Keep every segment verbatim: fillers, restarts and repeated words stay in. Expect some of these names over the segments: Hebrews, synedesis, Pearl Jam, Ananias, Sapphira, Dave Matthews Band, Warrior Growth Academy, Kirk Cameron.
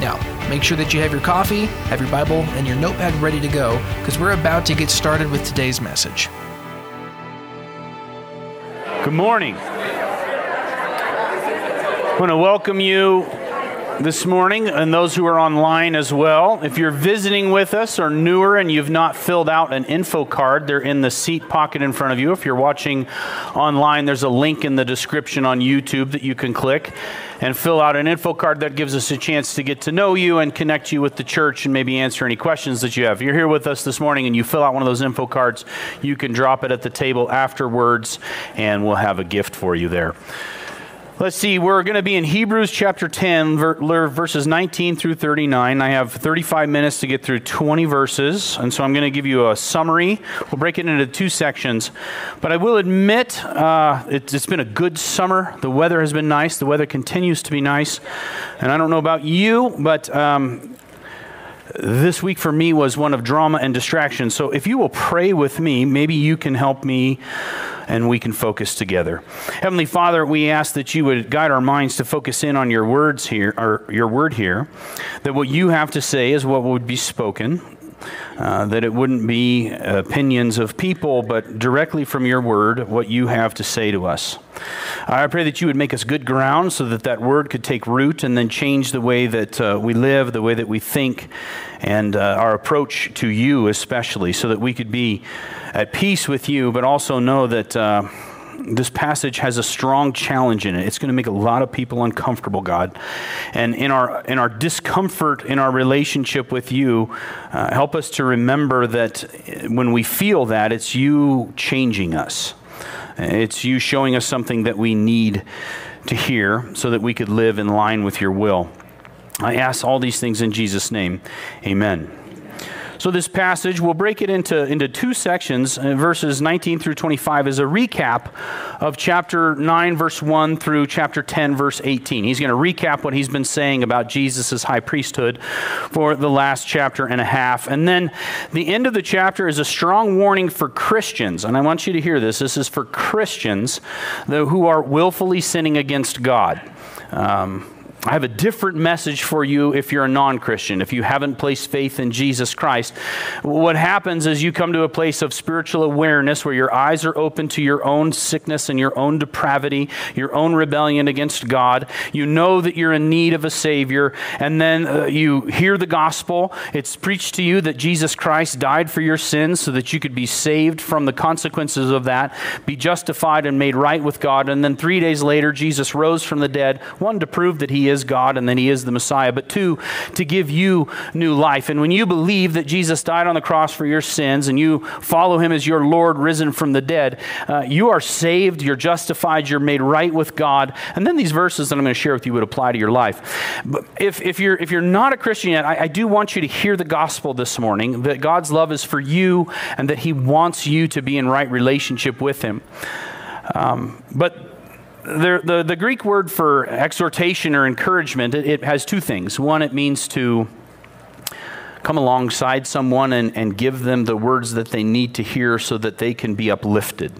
Now, make sure that you have your coffee, have your Bible, and your notepad ready to go, because we're about to get started with today's message. Good morning. I want to welcome you this morning, and those who are online as well. If you're visiting with us or newer and you've not filled out an info card, they're in the seat pocket in front of you. If you're watching online, there's a link in the description on YouTube that you can click and fill out an info card. That gives us a chance to get to know you and connect you with the church and maybe answer any questions that you have. If you're here with us this morning and you fill out one of those info cards, you can drop it at the table afterwards and we'll have a gift for you there. Let's see, we're going to be in Hebrews chapter ten, verses nineteen through thirty-nine. I have thirty-five minutes to get through twenty verses, and so I'm going to give you a summary. We'll break it into two sections, but I will admit uh, it's, it's been a good summer. The weather has been nice. The weather continues to be nice, and I don't know about you, but um, this week for me was one of drama and distraction. So if you will pray with me, maybe you can help me and we can focus together. Heavenly Father, we ask that you would guide our minds to focus in on your words here, or your word here, that what you have to say is what would be spoken, uh, that it wouldn't be opinions of people, but directly from your word, what you have to say to us. I pray that you would make us good ground so that that word could take root and then change the way that uh, we live, the way that we think, and uh, our approach to you especially, so that we could be at peace with you, but also know that uh, this passage has a strong challenge in it. It's going to make a lot of people uncomfortable, God. And in our in our discomfort in our relationship with you, uh, help us to remember that when we feel that, it's you changing us. It's you showing us something that we need to hear so that we could live in line with your will. I ask all these things in Jesus' name. Amen. So this passage, we'll break it into, into two sections. Verses nineteen through twenty-five is a recap of chapter nine, verse one through chapter ten, verse eighteen. He's going to recap what he's been saying about Jesus' high priesthood for the last chapter and a half. And then the end of the chapter is a strong warning for Christians. And I want you to hear this. This is for Christians who are willfully sinning against God. Um, I have a different message for you if you're a non-Christian, if you haven't placed faith in Jesus Christ. What happens is you come to a place of spiritual awareness where your eyes are open to your own sickness and your own depravity, your own rebellion against God. You know that you're in need of a Savior, and then uh, you hear the gospel. It's preached to you that Jesus Christ died for your sins so that you could be saved from the consequences of that, be justified and made right with God, and then three days later, Jesus rose from the dead, one, to prove that he is is God and that he is the Messiah, but two, to give you new life. And when you believe that Jesus died on the cross for your sins and you follow him as your Lord risen from the dead, uh, you are saved, you're justified, you're made right with God. And then these verses that I'm going to share with you would apply to your life. But if, if you're if you're not a Christian yet, I, I do want you to hear the gospel this morning, that God's love is for you and that he wants you to be in right relationship with him. Um, but The, the, the Greek word for exhortation or encouragement, it, it has two things. One, it means to come alongside someone and, and give them the words that they need to hear so that they can be uplifted.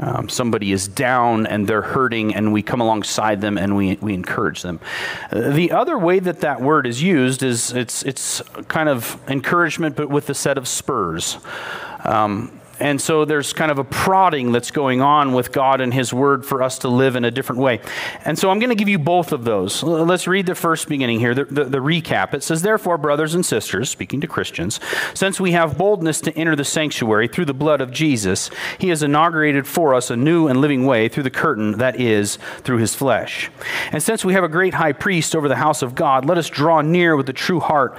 Um, somebody is down and they're hurting, and we come alongside them and we, we encourage them. Uh, the other way that that word is used is it's, it's kind of encouragement, but with a set of spurs. Um, And so there's kind of a prodding that's going on with God and his word for us to live in a different way. And so I'm going to give you both of those. Let's read the first beginning here, the, the, the recap. It says, "Therefore, brothers and sisters," speaking to Christians, "since we have boldness to enter the sanctuary through the blood of Jesus, he has inaugurated for us a new and living way through the curtain, that is, through his flesh. And since we have a great high priest over the house of God, let us draw near with a true heart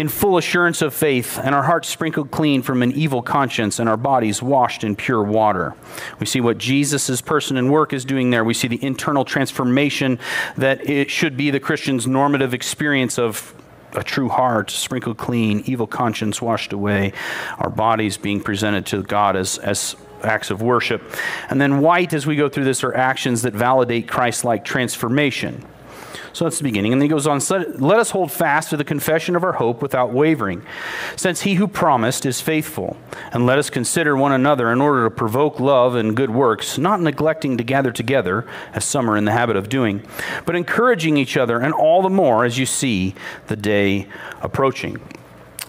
in full assurance of faith, and our hearts sprinkled clean from an evil conscience, and our bodies washed in pure water." We see what Jesus' person and work is doing there. We see the internal transformation that it should be the Christian's normative experience of a true heart, sprinkled clean, evil conscience washed away, our bodies being presented to God as as acts of worship. And then white, as we go through this, are actions that validate Christ-like transformation. So that's the beginning. And then he goes on, let us hold fast to the confession of our hope without wavering, since he who promised is faithful. And let us consider one another in order to provoke love and good works, not neglecting to gather together, as some are in the habit of doing, but encouraging each other, and all the more as you see the day approaching.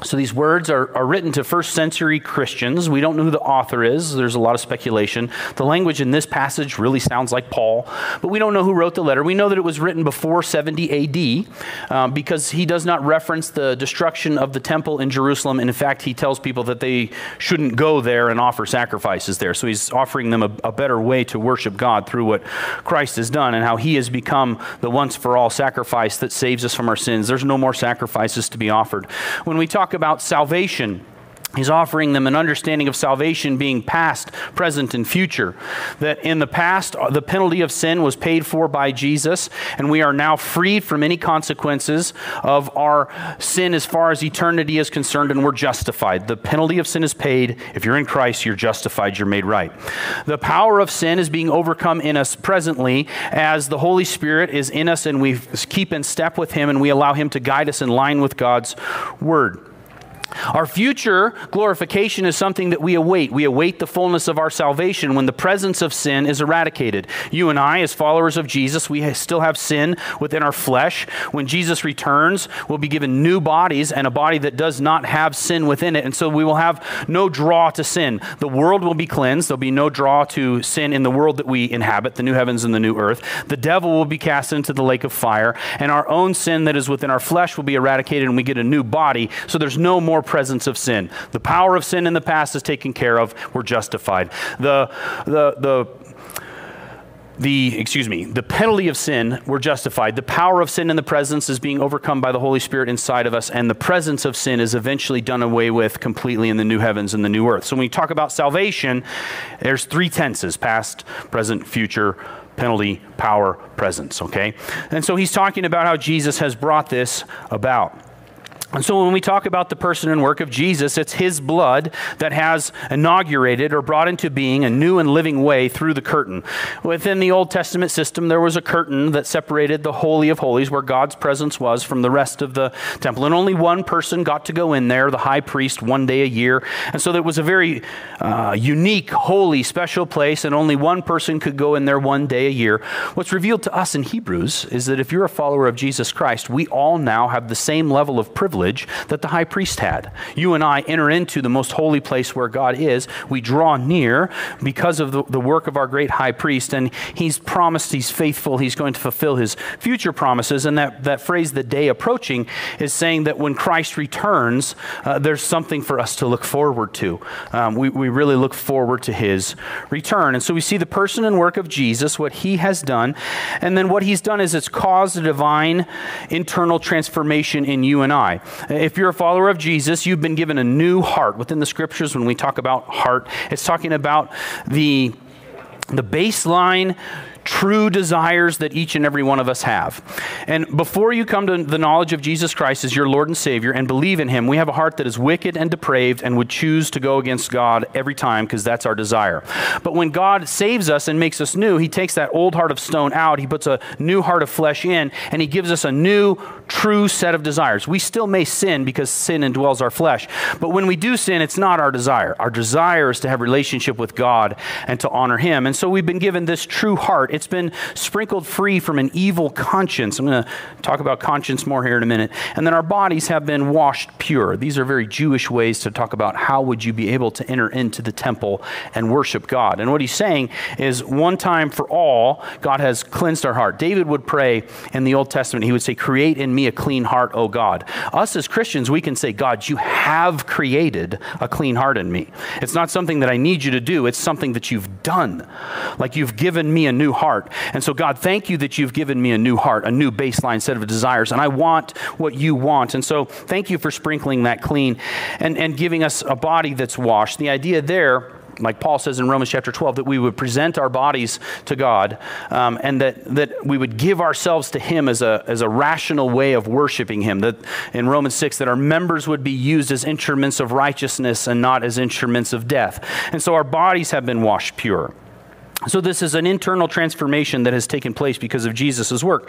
So these words are, are written to first century Christians. We don't know who the author is. There's a lot of speculation. The language in this passage really sounds like Paul, but we don't know who wrote the letter. We know that it was written before seventy A D uh, because he does not reference the destruction of the temple in Jerusalem. And in fact, he tells people that they shouldn't go there and offer sacrifices there. So he's offering them a, a better way to worship God through what Christ has done and how he has become the once for all sacrifice that saves us from our sins. There's no more sacrifices to be offered. When we talk about salvation, he's offering them an understanding of salvation being past, present, and future. That in the past, the penalty of sin was paid for by Jesus, and we are now freed from any consequences of our sin as far as eternity is concerned, and we're justified. The penalty of sin is paid. If you're in Christ, you're justified, you're made right. The power of sin is being overcome in us presently as the Holy Spirit is in us, and we keep in step with him, and we allow him to guide us in line with God's word. Our future glorification is something that we await. We await the fullness of our salvation when the presence of sin is eradicated. You and I, as followers of Jesus, we still have sin within our flesh. When Jesus returns, we'll be given new bodies and a body that does not have sin within it. And so we will have no draw to sin. The world will be cleansed. There'll be no draw to sin in the world that we inhabit, the new heavens and the new earth. The devil will be cast into the lake of fire, and our own sin that is within our flesh will be eradicated, and we get a new body. So there's no more presence of sin. The power of sin in the past is taken care of. We're justified. The, the, the, the, excuse me, the penalty of sin, we're justified. The power of sin in the presence is being overcome by the Holy Spirit inside of us, and the presence of sin is eventually done away with completely in the new heavens and the new earth. So when we talk about salvation, there's three tenses: past, present, future. Penalty, power, presence, okay? And so he's talking about how Jesus has brought this about. And so when we talk about the person and work of Jesus, it's his blood that has inaugurated or brought into being a new and living way through the curtain. Within the Old Testament system, there was a curtain that separated the Holy of Holies, where God's presence was, from the rest of the temple. And only one person got to go in there, the high priest, one day a year. And so there was a very uh, unique, holy, special place, and only one person could go in there one day a year. What's revealed to us in Hebrews is that if you're a follower of Jesus Christ, we all now have the same level of privilege that the high priest had. You and I enter into the most holy place where God is. We draw near because of the, the work of our great high priest, and he's promised, he's faithful, he's going to fulfill his future promises. And that, that phrase, the day approaching, is saying that when Christ returns, uh, there's something for us to look forward to. Um, we, we really look forward to his return. And so we see the person and work of Jesus, what he has done, and then what he's done is it's caused a divine internal transformation in you and I. If you're a follower of Jesus, you've been given a new heart. Within the scriptures, when we talk about heart, it's talking about the, the baseline true desires that each and every one of us have. And before you come to the knowledge of Jesus Christ as your Lord and Savior and believe in him, we have a heart that is wicked and depraved and would choose to go against God every time because that's our desire. But when God saves us and makes us new, he takes that old heart of stone out, he puts a new heart of flesh in, and he gives us a new true set of desires. We still may sin because sin indwells our flesh, but when we do sin, it's not our desire. Our desire is to have relationship with God and to honor him. And so we've been given this true heart. It's been sprinkled free from an evil conscience. I'm going to talk about conscience more here in a minute. And then our bodies have been washed pure. These are very Jewish ways to talk about how would you be able to enter into the temple and worship God. And what he's saying is one time for all, God has cleansed our heart. David would pray in the Old Testament, he would say, create in me a clean heart, O God. Us as Christians, we can say, God, you have created a clean heart in me. It's not something that I need you to do. It's something that you've done. Like you've given me a new heart. Heart. And so, God, thank you that you've given me a new heart, a new baseline set of desires, and I want what you want. And so thank you for sprinkling that clean and, and giving us a body that's washed. The idea there like Paul says in Romans chapter twelve, that we would present our bodies to God, um, and that, that we would give ourselves to him as a, as a rational way of worshiping him. That in Romans six, that our members would be used as instruments of righteousness and not as instruments of death. And so our bodies have been washed pure. So this is an internal transformation that has taken place because of Jesus' work.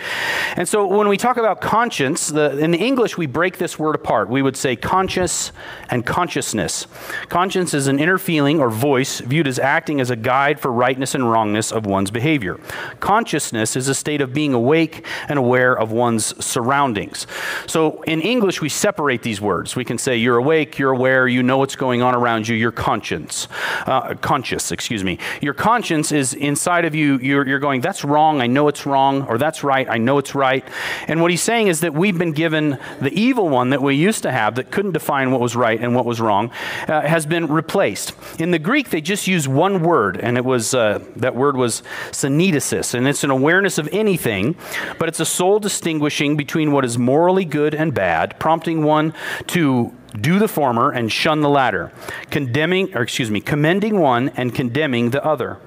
And so when we talk about conscience, the, in the English, we break this word apart. We would say conscience and consciousness. Conscience is an inner feeling or voice viewed as acting as a guide for rightness and wrongness of one's behavior. Consciousness is a state of being awake and aware of one's surroundings. So in English, we separate these words. We can say you're awake, you're aware, you know what's going on around you, you're conscience, uh, conscious, excuse me. Your conscience is is inside of you, you're, you're going, that's wrong, I know it's wrong, or that's right, I know it's right. And what he's saying is that we've been given the evil one that we used to have that couldn't define what was right and what was wrong, uh, has been replaced. In the Greek, they just used one word, and it was, uh, that word was synedesis, and it's an awareness of anything, but it's a soul distinguishing between what is morally good and bad, prompting one to do the former and shun the latter, condemning, or excuse me, commending one and condemning the other.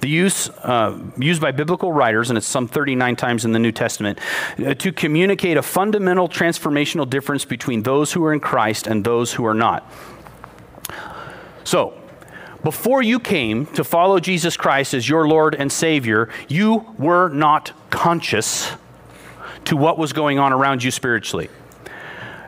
The use uh, used by biblical writers, and it's some thirty-nine times in the New Testament, uh, to communicate a fundamental transformational difference between those who are in Christ and those who are not. So, before you came to follow Jesus Christ as your Lord and Savior, you were not conscious to what was going on around you spiritually.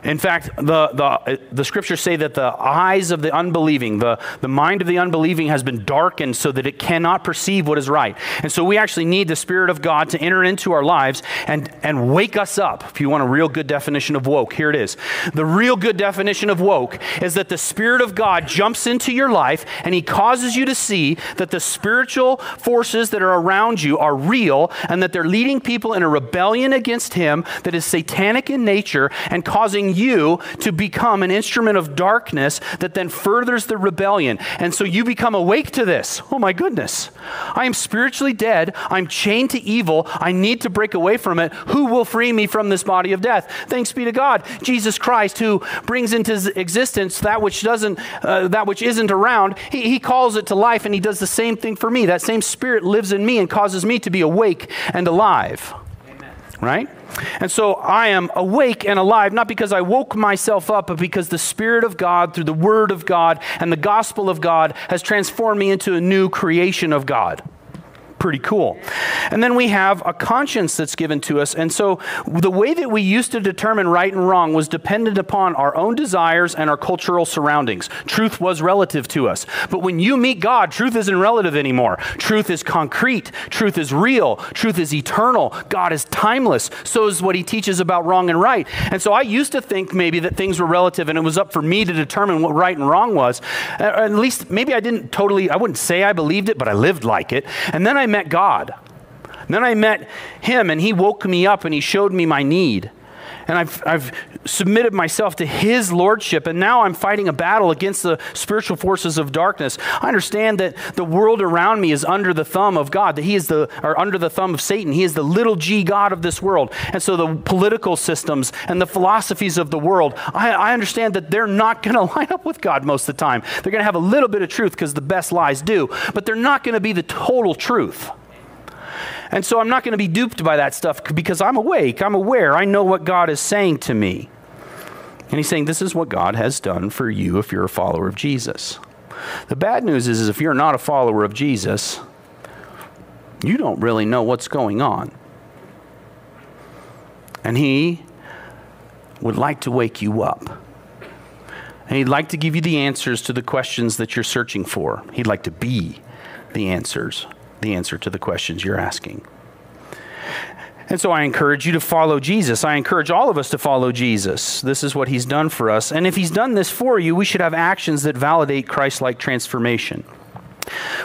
In fact, the, the the scriptures say that the eyes of the unbelieving, the, the mind of the unbelieving has been darkened so that it cannot perceive what is right. And so we actually need the Spirit of God to enter into our lives and, and wake us up. If you want a real good definition of woke, here it is. The real good definition of woke is that the Spirit of God jumps into your life and he causes you to see that the spiritual forces that are around you are real and that they're leading people in a rebellion against him that is satanic in nature and causing you to become an instrument of darkness that then furthers the rebellion. And so you become awake to this. Oh my goodness. I am spiritually dead. I'm chained to evil. I need to break away from it. Who will free me from this body of death? Thanks be to God, Jesus Christ, who brings into existence that which doesn't, uh, that which isn't around. He, he calls it to life and he does the same thing for me. That same Spirit lives in me and causes me to be awake and alive. Right? And so I am awake and alive, not because I woke myself up, but because the Spirit of God through the Word of God and the Gospel of God has transformed me into a new creation of God. Pretty cool. And then we have a conscience that's given to us. And so the way that we used to determine right and wrong was dependent upon our own desires and our cultural surroundings. Truth was relative to us. But when you meet God, truth isn't relative anymore. Truth is concrete. Truth is real. Truth is eternal. God is timeless. So is what he teaches about wrong and right. And so I used to think maybe that things were relative and it was up for me to determine what right and wrong was. At least maybe I didn't totally, I wouldn't say I believed it, but I lived like it. And then I I met God. And then I met him and he woke me up and he showed me my need. And I've, I've submitted myself to his lordship, and now I'm fighting a battle against the spiritual forces of darkness. I understand that the world around me is under the thumb of God, that he is the, or under the thumb of Satan. He is the little g god of this world. And so the political systems and the philosophies of the world, I, I understand that they're not going to line up with God most of the time. They're going to have a little bit of truth because the best lies do, but they're not going to be the total truth. And so I'm not going to be duped by that stuff because I'm awake, I'm aware, I know what God is saying to me. And he's saying, this is what God has done for you if you're a follower of Jesus. The bad news is, is if you're not a follower of Jesus, you don't really know what's going on. And he would like to wake you up. And he'd like to give you the answers to the questions that you're searching for. He'd like to be the answers. The answer to the questions you're asking. And so I encourage you to follow Jesus. I encourage all of us to follow Jesus. This is what he's done for us. And if he's done this for you, we should have actions that validate Christ-like transformation.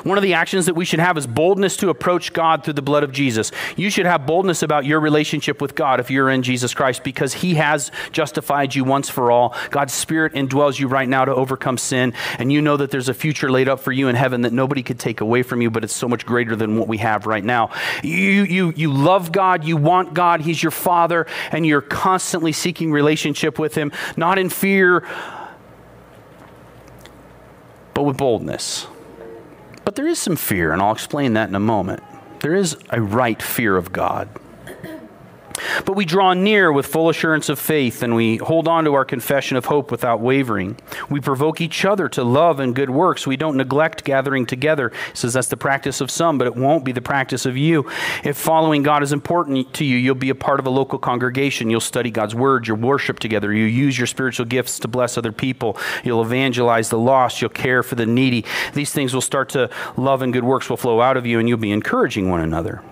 One of the actions that we should have is boldness to approach God through the blood of Jesus. You should have boldness about your relationship with God if you're in Jesus Christ, because he has justified you once for all. God's Spirit indwells you right now to overcome sin, and you know that there's a future laid up for you in heaven that nobody could take away from you, but it's so much greater than what we have right now. You, you, you love God, you want God, he's your Father, and you're constantly seeking relationship with him, not in fear, but with boldness. But there is some fear, and I'll explain that in a moment. There is a right fear of God. But we draw near with full assurance of faith, and we hold on to our confession of hope without wavering. We provoke each other to love and good works. We don't neglect gathering together. He says that's the practice of some, but it won't be the practice of you. If following God is important to you, you'll be a part of a local congregation. You'll study God's word. You'll worship together. You'll use your spiritual gifts to bless other people. You'll evangelize the lost. You'll care for the needy. These things will start to love and good works will flow out of you, and you'll be encouraging one another.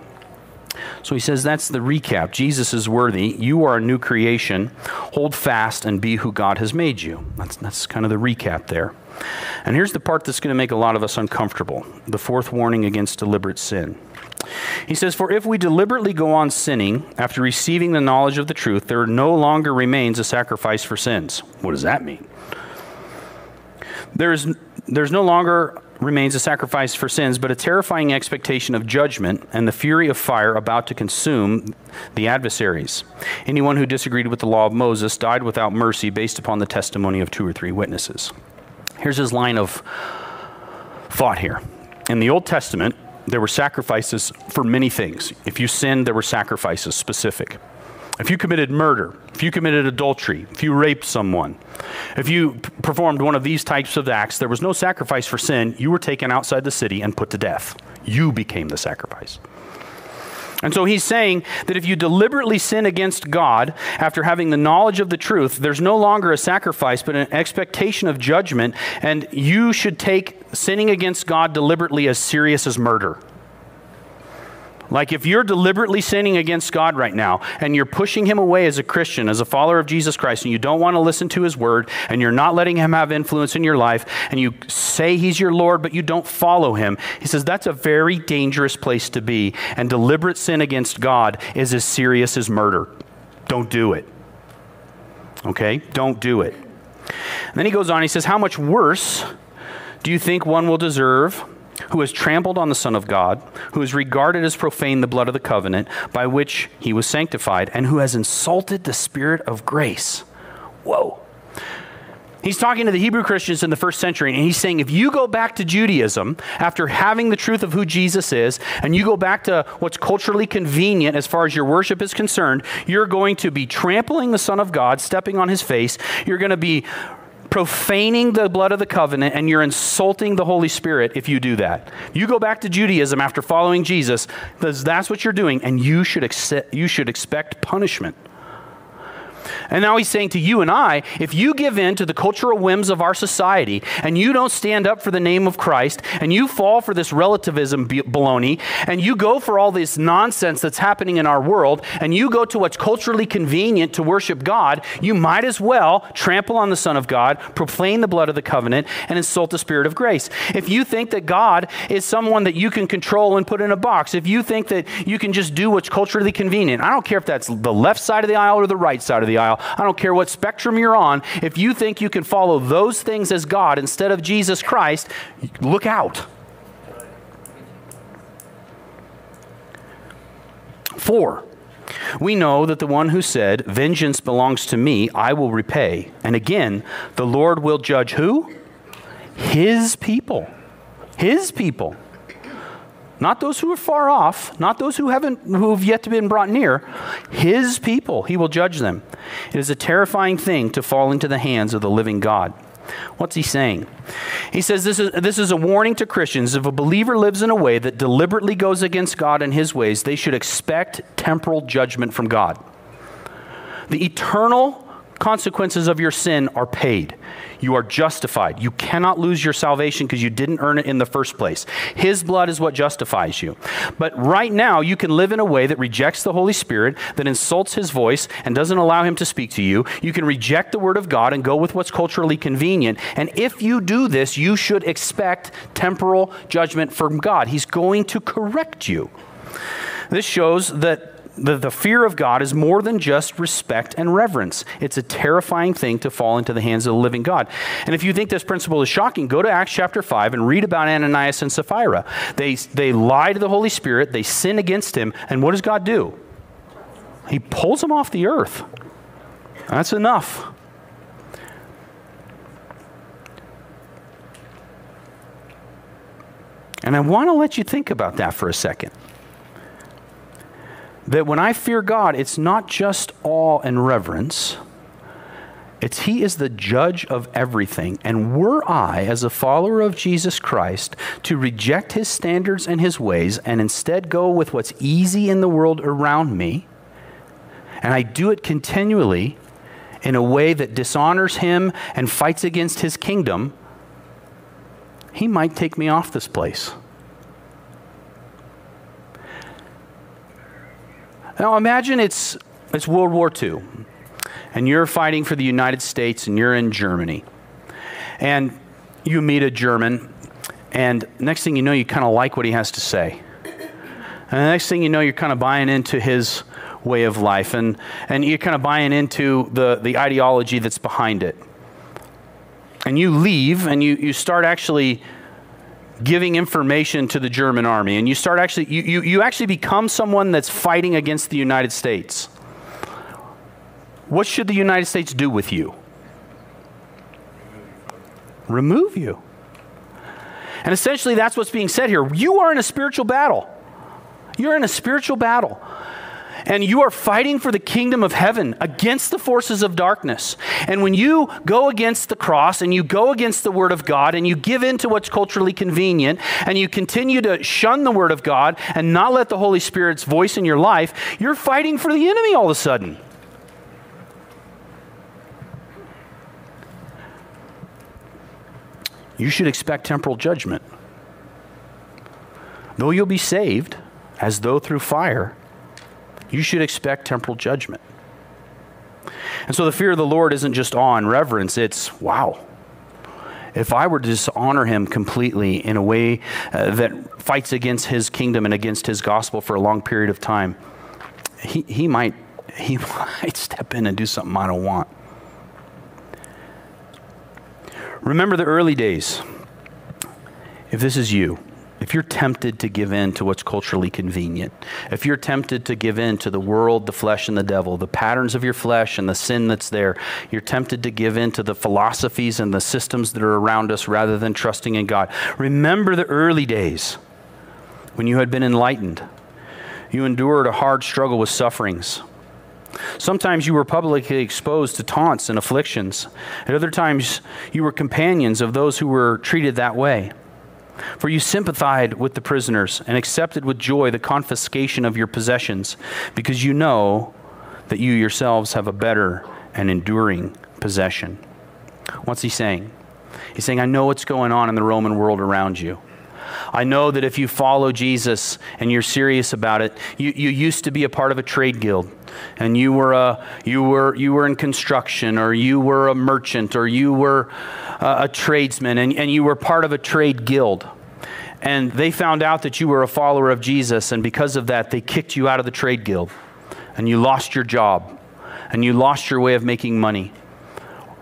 So he says that's the recap. Jesus is worthy. You are a new creation. Hold fast and be who God has made you. That's, that's kind of the recap there. And here's the part that's going to make a lot of us uncomfortable. The fourth warning against deliberate sin. He says, for if we deliberately go on sinning after receiving the knowledge of the truth, there no longer remains a sacrifice for sins. What does that mean? There is, there's no longer... remains a sacrifice for sins, but a terrifying expectation of judgment and the fury of fire about to consume the adversaries. Anyone who disagreed with the law of Moses died without mercy based upon the testimony of two or three witnesses. Here's his line of thought here. In the Old Testament, there were sacrifices for many things. If you sinned, there were sacrifices specific. If you committed murder, if you committed adultery, if you raped someone, if you performed one of these types of acts, there was no sacrifice for sin. You were taken outside the city and put to death. You became the sacrifice. And so he's saying that if you deliberately sin against God after having the knowledge of the truth, there's no longer a sacrifice, but an expectation of judgment, and you should take sinning against God deliberately as serious as murder. Like if you're deliberately sinning against God right now and you're pushing him away as a Christian, as a follower of Jesus Christ, and you don't want to listen to his word and you're not letting him have influence in your life and you say he's your Lord, but you don't follow him. He says that's a very dangerous place to be, and deliberate sin against God is as serious as murder. Don't do it. Okay? Don't do it. And then he goes on, he says, how much worse do you think one will deserve who has trampled on the Son of God, who has regarded as profane the blood of the covenant by which he was sanctified, and who has insulted the Spirit of grace. Whoa. He's talking to the Hebrew Christians in the first century, and he's saying if you go back to Judaism after having the truth of who Jesus is, and you go back to what's culturally convenient as far as your worship is concerned, you're going to be trampling the Son of God, stepping on his face. You're going to be profaning the blood of the covenant, and you're insulting the Holy Spirit if you do that. You go back to Judaism after following Jesus, because that's what you're doing, and you should accept, you should expect punishment. And now he's saying to you and I, if you give in to the cultural whims of our society and you don't stand up for the name of Christ and you fall for this relativism baloney and you go for all this nonsense that's happening in our world and you go to what's culturally convenient to worship God, you might as well trample on the Son of God, profane the blood of the covenant, and insult the Spirit of grace. If you think that God is someone that you can control and put in a box, if you think that you can just do what's culturally convenient, I don't care if that's the left side of the aisle or the right side of the aisle, I don't care what spectrum you're on, if you think you can follow those things as God instead of Jesus Christ, look out. Four, we know that the one who said, vengeance belongs to me, I will repay. And again, the Lord will judge who? His people. His people. Not those who are far off, not those who haven't, who have yet to been brought near. His people, he will judge them. It is a terrifying thing to fall into the hands of the living God. What's he saying? He says this is, this is a warning to Christians. If a believer lives in a way that deliberately goes against God and his ways, they should expect temporal judgment from God. The eternal consequences of your sin are paid. You are justified. You cannot lose your salvation because you didn't earn it in the first place. His blood is what justifies you. But right now, you can live in a way that rejects the Holy Spirit, that insults his voice, and doesn't allow him to speak to you. You can reject the word of God and go with what's culturally convenient. And if you do this, you should expect temporal judgment from God. He's going to correct you. This shows that The, the fear of God is more than just respect and reverence. It's a terrifying thing to fall into the hands of the living God. And if you think this principle is shocking, go to Acts chapter five and read about Ananias and Sapphira. They, they lie to the Holy Spirit. They sin against him. And what does God do? He pulls them off the earth. That's enough. And I want to let you think about that for a second. That when I fear God, it's not just awe and reverence. It's He is the judge of everything. And were I, as a follower of Jesus Christ, to reject His standards and His ways and instead go with what's easy in the world around me, and I do it continually in a way that dishonors Him and fights against His kingdom, He might take me off this place. Now imagine it's, it's World War Two. And you're fighting for the United States, and you're in Germany. And you meet a German, and next thing you know, you kind of like what he has to say. And the next thing you know, you're kind of buying into his way of life, and, and you're kind of buying into the, the ideology that's behind it. And you leave, and you, you start actually giving information to the German army, and you start actually, you, you, you actually become someone that's fighting against the United States. What should the United States do with you? Remove you. And essentially that's what's being said here. You are in a spiritual battle. You're in a spiritual battle. And you are fighting for the kingdom of heaven against the forces of darkness. And when you go against the cross and you go against the word of God and you give in to what's culturally convenient and you continue to shun the word of God and not let the Holy Spirit's voice in your life, you're fighting for the enemy all of a sudden. You should expect temporal judgment. Though you'll be saved, as though through fire, you should expect temporal judgment. And so the fear of the Lord isn't just awe and reverence, it's, wow, if I were to dishonor Him completely in a way uh, that fights against His kingdom and against His gospel for a long period of time, he, he, might, he might step in and do something I don't want. Remember the early days. If this is you, if you're tempted to give in to what's culturally convenient, if you're tempted to give in to the world, the flesh, and the devil, the patterns of your flesh and the sin that's there, you're tempted to give in to the philosophies and the systems that are around us rather than trusting in God. Remember the early days when you had been enlightened. You endured a hard struggle with sufferings. Sometimes you were publicly exposed to taunts and afflictions. At other times, you were companions of those who were treated that way. For you sympathized with the prisoners and accepted with joy the confiscation of your possessions, because you know that you yourselves have a better and enduring possession. What's he saying? He's saying, I know what's going on in the Roman world around you. I know that if you follow Jesus and you're serious about it, you, you used to be a part of a trade guild, and you were a you were you were in construction, or you were a merchant, or you were a, a tradesman, and, and you were part of a trade guild. And they found out that you were a follower of Jesus, and because of that, they kicked you out of the trade guild, and you lost your job, and you lost your way of making money.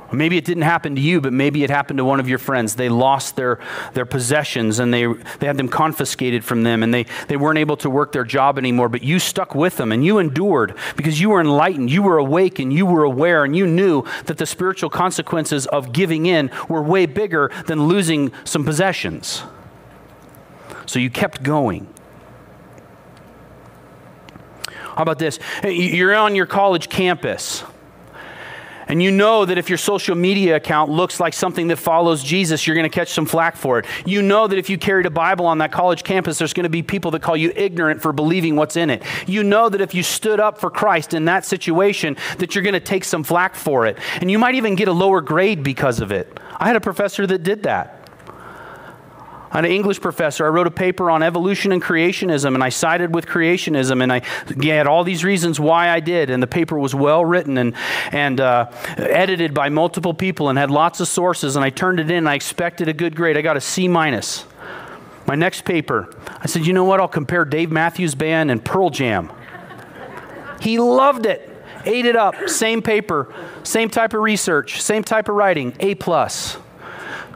Maybe it didn't happen to you, but maybe it happened to one of your friends. They lost their, their possessions, and they, they had them confiscated from them, and they, they weren't able to work their job anymore, but you stuck with them, and you endured because you were enlightened, you were awake, and you were aware, and you knew that the spiritual consequences of giving in were way bigger than losing some possessions. So you kept going. How about this? You're on your college campus. And you know that if your social media account looks like something that follows Jesus, you're going to catch some flack for it. You know that if you carried a Bible on that college campus, there's going to be people that call you ignorant for believing what's in it. You know that if you stood up for Christ in that situation, that you're going to take some flack for it. And you might even get a lower grade because of it. I had a professor that did that. I'm an English professor. I wrote a paper on evolution and creationism, and I sided with creationism, and I had all these reasons why I did, and the paper was well written and, and uh, edited by multiple people and had lots of sources, and I turned it in, and I expected a good grade. I got a C minus. My next paper, I said, you know what? I'll compare Dave Matthews Band and Pearl Jam. He loved it, ate it up, same paper, same type of research, same type of writing, A plus.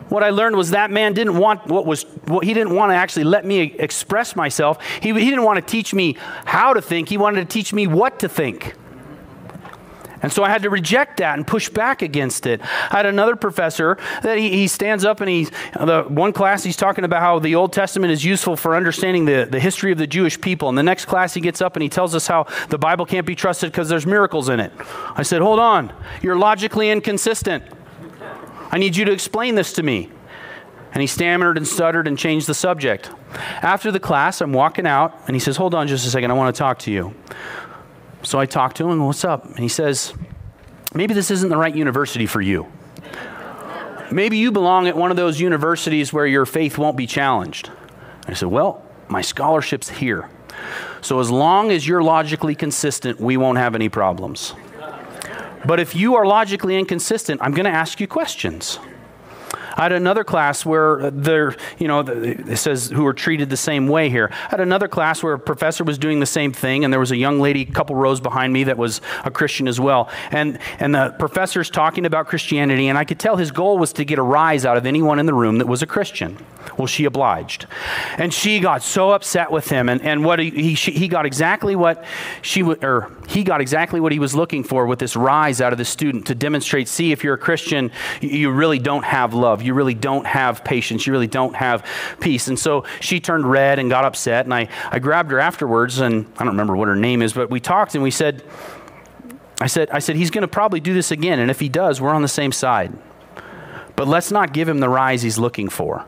What I learned was that man didn't want what was what he didn't want to actually let me express myself. He, he didn't want to teach me how to think. He wanted to teach me what to think. And so I had to reject that and push back against it. I had another professor that he, he stands up and he, the one class he's talking about how the Old Testament is useful for understanding the, the history of the Jewish people. And the next class he gets up and he tells us how the Bible can't be trusted because there's miracles in it. I said, hold on, you're logically inconsistent. I need you to explain this to me. And he stammered and stuttered and changed the subject. After the class, I'm walking out and he says, hold on just a second, I want to talk to you. So I talked to him, what's up? And he says, maybe this isn't the right university for you. Maybe you belong at one of those universities where your faith won't be challenged. I said, well, my scholarship's here. So as long as you're logically consistent, we won't have any problems. But if you are logically inconsistent, I'm going to ask you questions. I had another class where there, you know, it says who were treated the same way here. I had another class where a professor was doing the same thing, and there was a young lady a couple rows behind me that was a Christian as well. And and the professor's talking about Christianity, and I could tell his goal was to get a rise out of anyone in the room that was a Christian. Well, she obliged. And she got so upset with him, and, and what he he, she, he got exactly what she would, or he got exactly what he was looking for with this rise out of the student to demonstrate, see, if you're a Christian, you really don't have love. You really don't have patience. You really don't have peace. And so she turned red and got upset. And I, I grabbed her afterwards, and I don't remember what her name is, but we talked and we said, I said, I said, he's going to probably do this again. And if he does, we're on the same side. But let's not give him the rise he's looking for.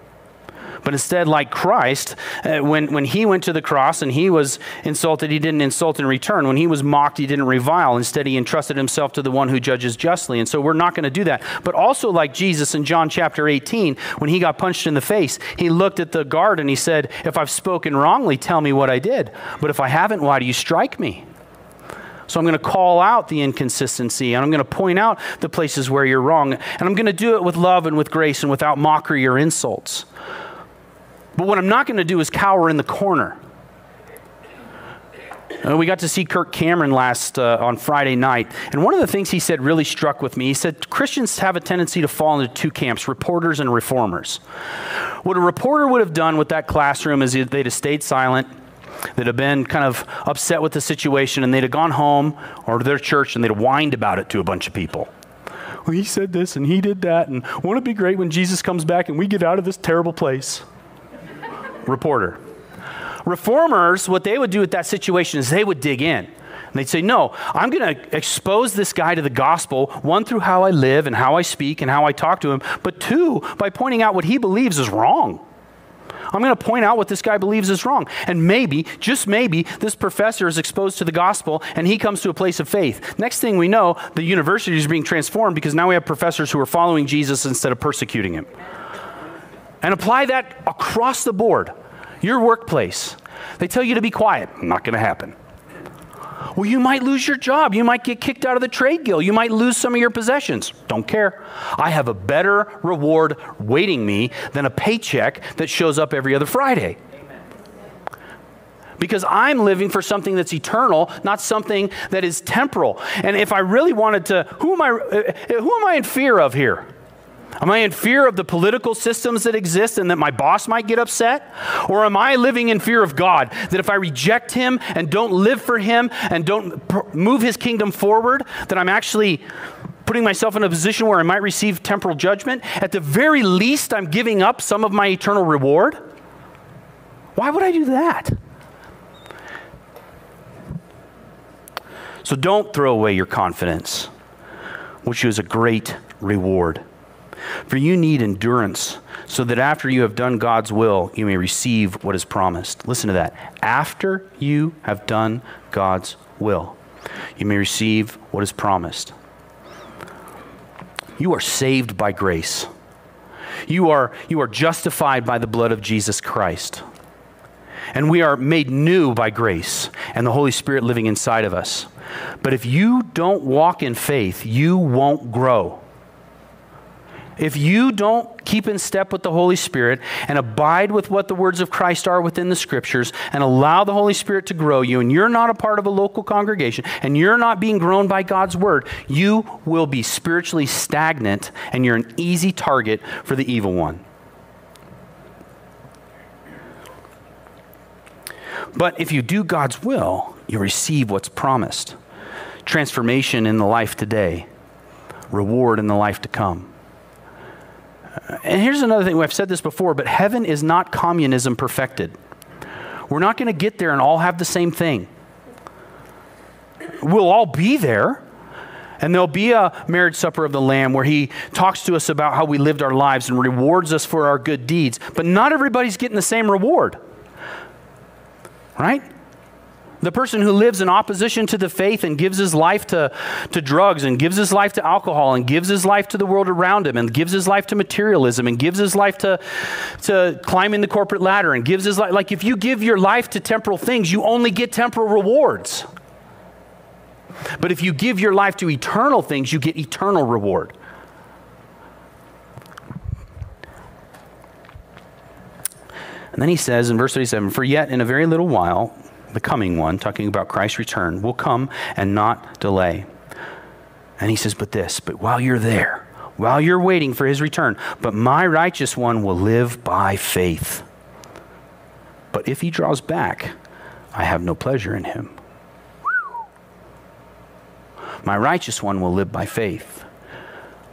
But instead, like Christ, uh, when, when he went to the cross and he was insulted, he didn't insult in return. When he was mocked, he didn't revile. Instead, he entrusted himself to the one who judges justly. And so we're not going to do that. But also like Jesus in John chapter eighteen, when he got punched in the face, he looked at the guard and he said, if I've spoken wrongly, tell me what I did. But if I haven't, why do you strike me? So I'm going to call out the inconsistency, and I'm going to point out the places where you're wrong. And I'm going to do it with love and with grace and without mockery or insults. But what I'm not going to do is cower in the corner. Uh, we got to see Kirk Cameron last uh, on Friday night, and one of the things he said really struck with me. He said, Christians have a tendency to fall into two camps, reporters and reformers. What a reporter would have done with that classroom is they'd have stayed silent, they'd have been kind of upset with the situation, and they'd have gone home or to their church, and they'd have whined about it to a bunch of people. Well, he said this, and he did that, and won't it be great when Jesus comes back and we get out of this terrible place? Reporter. Reformers, what they would do with that situation is they would dig in. And they'd say, no, I'm going to expose this guy to the gospel, one, through how I live and how I speak and how I talk to him, but two, by pointing out what he believes is wrong. I'm going to point out what this guy believes is wrong. And maybe, just maybe, this professor is exposed to the gospel and he comes to a place of faith. Next thing we know, the university is being transformed because now we have professors who are following Jesus instead of persecuting him. And apply that across the board. Your workplace. They tell you to be quiet. Not going to happen. Well, you might lose your job. You might get kicked out of the trade guild. You might lose some of your possessions. Don't care. I have a better reward waiting me than a paycheck that shows up every other Friday. Because I'm living for something that's eternal, not something that is temporal. And if I really wanted to, who am I, who am I in fear of here? Am I in fear of the political systems that exist and that my boss might get upset? Or am I living in fear of God, that if I reject him and don't live for him and don't move his kingdom forward, that I'm actually putting myself in a position where I might receive temporal judgment? At the very least, I'm giving up some of my eternal reward. Why would I do that? So don't throw away your confidence, which is a great reward. For you need endurance, so that after you have done God's will, you may receive what is promised. Listen to that. After you have done God's will, you may receive what is promised. You are saved by grace. You are, you are justified by the blood of Jesus Christ. And we are made new by grace and the Holy Spirit living inside of us. But if you don't walk in faith, you won't grow. If you don't keep in step with the Holy Spirit and abide with what the words of Christ are within the scriptures and allow the Holy Spirit to grow you, and you're not a part of a local congregation and you're not being grown by God's word, you will be spiritually stagnant and you're an easy target for the evil one. But if you do God's will, you receive what's promised. transformation in the life today, reward in the life to come. And here's another thing, I've said this before, but heaven is not communism perfected. We're not going to get there and all have the same thing. We'll all be there, and there'll be a marriage supper of the Lamb where he talks to us about how we lived our lives and rewards us for our good deeds, but not everybody's getting the same reward, right? The person who lives in opposition to the faith and gives his life to, to drugs and gives his life to alcohol and gives his life to the world around him and gives his life to materialism and gives his life to, to climbing the corporate ladder and gives his life, like if you give your life to temporal things, you only get temporal rewards. But if you give your life to eternal things, you get eternal reward. And then he says in verse thirty-seven, "For yet in a very little while, the coming one," talking about Christ's return, "will come and not delay." And he says, but this, but while you're there, while you're waiting for his return, "But my righteous one will live by faith. But if he draws back, I have no pleasure in him." My righteous one will live by faith.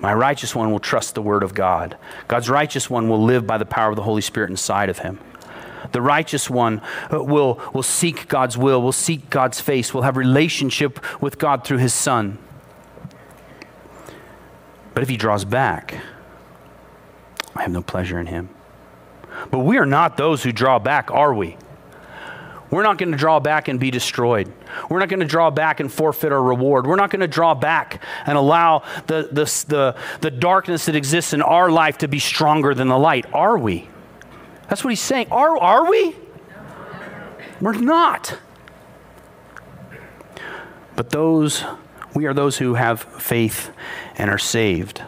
My righteous one will trust the word of God. God's righteous one will live by the power of the Holy Spirit inside of him. The righteous one will, will seek God's will, will seek God's face, will have relationship with God through his Son. But if he draws back, I have no pleasure in him. But we are not those who draw back, are we? We're not going to draw back and be destroyed. We're not going to draw back and forfeit our reward. We're not going to draw back and allow the, the, the, the darkness that exists in our life to be stronger than the light, are we? That's what he's saying. Are, are we? We're not. But those, we are those who have faith and are saved.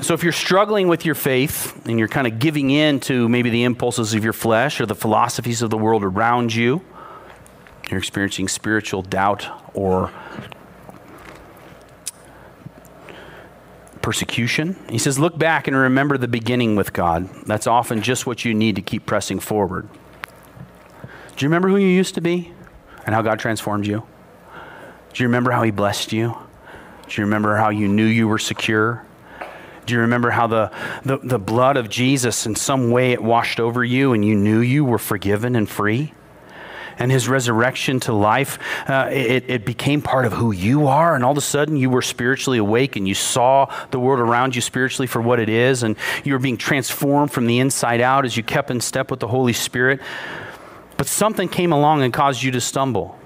So if you're struggling with your faith and you're kind of giving in to maybe the impulses of your flesh or the philosophies of the world around you, you're experiencing spiritual doubt or persecution. He says, look back and remember the beginning with God. That's often just what you need to keep pressing forward. Do you remember who you used to be and how God transformed you? Do you remember how he blessed you? Do you remember how you knew you were secure? Do you remember how the, the, the blood of Jesus in some way it washed over you and you knew you were forgiven and free? And his resurrection to life, uh, it, it became part of who you are. And all of a sudden you were spiritually awake and you saw the world around you spiritually for what it is. And you were being transformed from the inside out as you kept in step with the Holy Spirit. But something came along and caused you to stumble.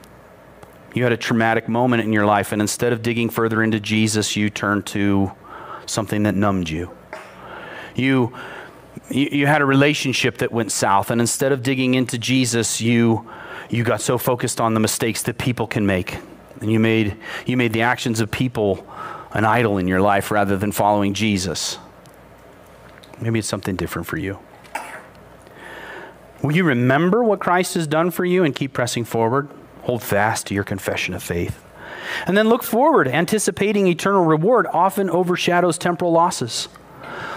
You had a traumatic moment in your life. And instead of digging further into Jesus, you turned to something that numbed you. You, you, you had a relationship that went south. And instead of digging into Jesus, you... You got so focused on the mistakes that people can make. And you made, you made the actions of people an idol in your life rather than following Jesus. Maybe it's something different for you. Will you remember what Christ has done for you and keep pressing forward? Hold fast to your confession of faith. And then look forward. Anticipating eternal reward often overshadows temporal losses.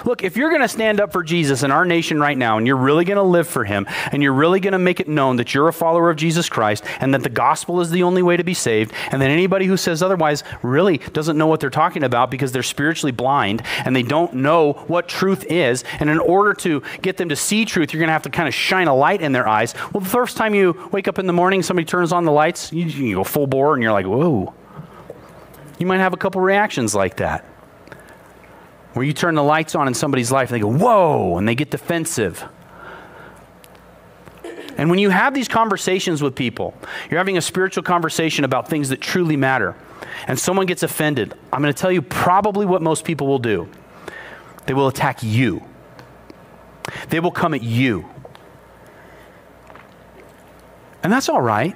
Look, if you're going to stand up for Jesus in our nation right now, and you're really going to live for him, and you're really going to make it known that you're a follower of Jesus Christ, and that the gospel is the only way to be saved, and that anybody who says otherwise really doesn't know what they're talking about because they're spiritually blind, and they don't know what truth is, and in order to get them to see truth, you're going to have to kind of shine a light in their eyes. Well, the first time you wake up in the morning, somebody turns on the lights, you, you go full bore, and you're like, whoa. You might have a couple reactions like that, where you turn the lights on in somebody's life and they go, whoa, and they get defensive. And when you have these conversations with people, you're having a spiritual conversation about things that truly matter, and someone gets offended, I'm going to tell you probably what most people will do. They will attack you. They will come at you. And that's all right.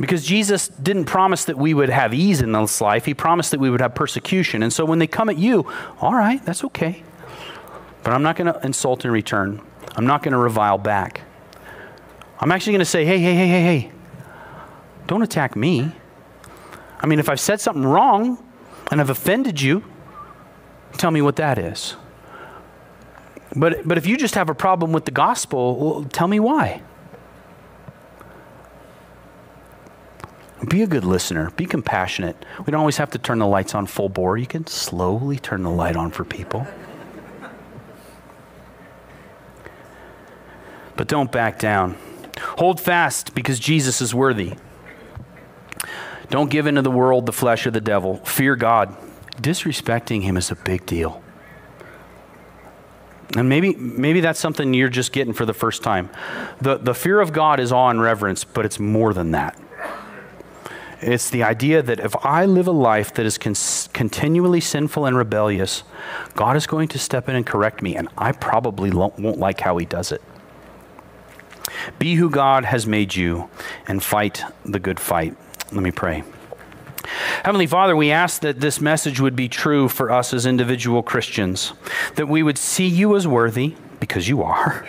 Because Jesus didn't promise that we would have ease in this life. He promised that we would have persecution. And so when they come at you, all right, that's okay. But I'm not going to insult in return. I'm not going to revile back. I'm actually going to say, hey, hey, hey, hey, hey, don't attack me. I mean, if I've said something wrong and I've offended you, tell me what that is. But, but if you just have a problem with the gospel, well, tell me why. Be a good listener. Be compassionate. We don't always have to turn the lights on full bore. You can slowly turn the light on for people. But don't back down. Hold fast because Jesus is worthy. Don't give in to the world, the flesh, or the devil. Fear God. Disrespecting him is a big deal. And maybe maybe that's something you're just getting for the first time. The, the fear of God is awe and reverence, but it's more than that. It's the idea that if I live a life that is con continually sinful and rebellious, God is going to step in and correct me, and I probably won't like how he does it. Be who God has made you and fight the good fight. Let me pray. Heavenly Father, we ask that this message would be true for us as individual Christians, that we would see you as worthy, because you are.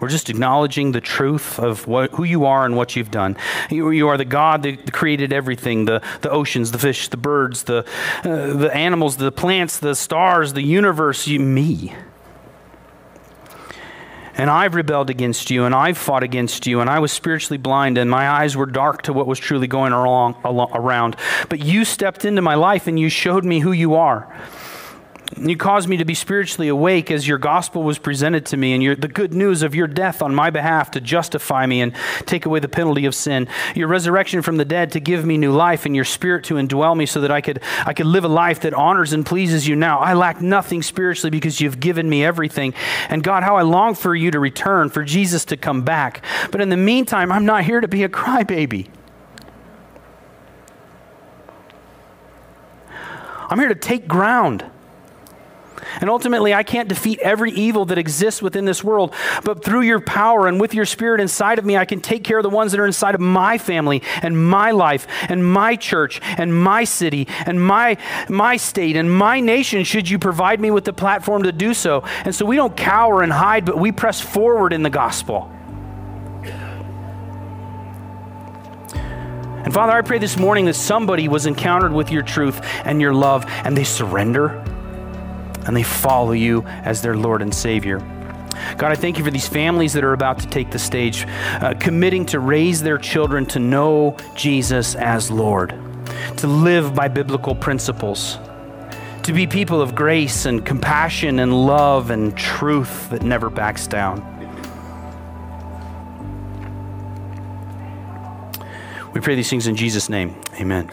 We're just acknowledging the truth of what, who you are and what you've done. You, you are the God that created everything, the, the oceans, the fish, the birds, the, uh, the animals, the plants, the stars, the universe, you, me. And I've rebelled against you, and I've fought against you, and I was spiritually blind, and my eyes were dark to what was truly going along, along, around. But you stepped into my life, and you showed me who you are. You caused me to be spiritually awake as your gospel was presented to me, and your, the good news of your death on my behalf to justify me and take away the penalty of sin, your resurrection from the dead to give me new life, and your spirit to indwell me so that I could, I could live a life that honors and pleases you now. I lack nothing spiritually because you've given me everything. And God, how I long for you to return, for Jesus to come back. But in the meantime, I'm not here to be a crybaby. I'm here to take ground. And ultimately, I can't defeat every evil that exists within this world, but through your power and with your spirit inside of me, I can take care of the ones that are inside of my family and my life and my church and my city and my, my state and my nation, should you provide me with the platform to do so. And so we don't cower and hide, but we press forward in the gospel. And Father, I pray this morning that somebody was encountered with your truth and your love, and they surrender and they follow you as their Lord and Savior. God, I thank you for these families that are about to take the stage, uh, committing to raise their children to know Jesus as Lord, to live by biblical principles, to be people of grace and compassion and love and truth that never backs down. We pray these things in Jesus' name, amen.